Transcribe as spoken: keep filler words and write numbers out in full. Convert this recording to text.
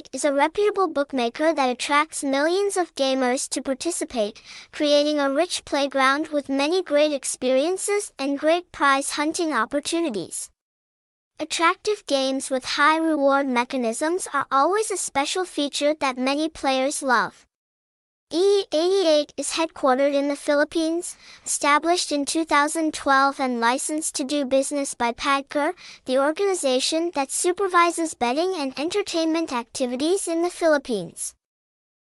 E E eighty-eight is a reputable bookmaker that attracts millions of gamers to participate, creating a rich playground with many great experiences and great prize hunting opportunities. Attractive games with high reward mechanisms are always a special feature that many players love. E E eighty-eight is headquartered in the Philippines, established in two thousand twelve and licensed to do business by Pagcor, the organization that supervises betting and entertainment activities in the Philippines.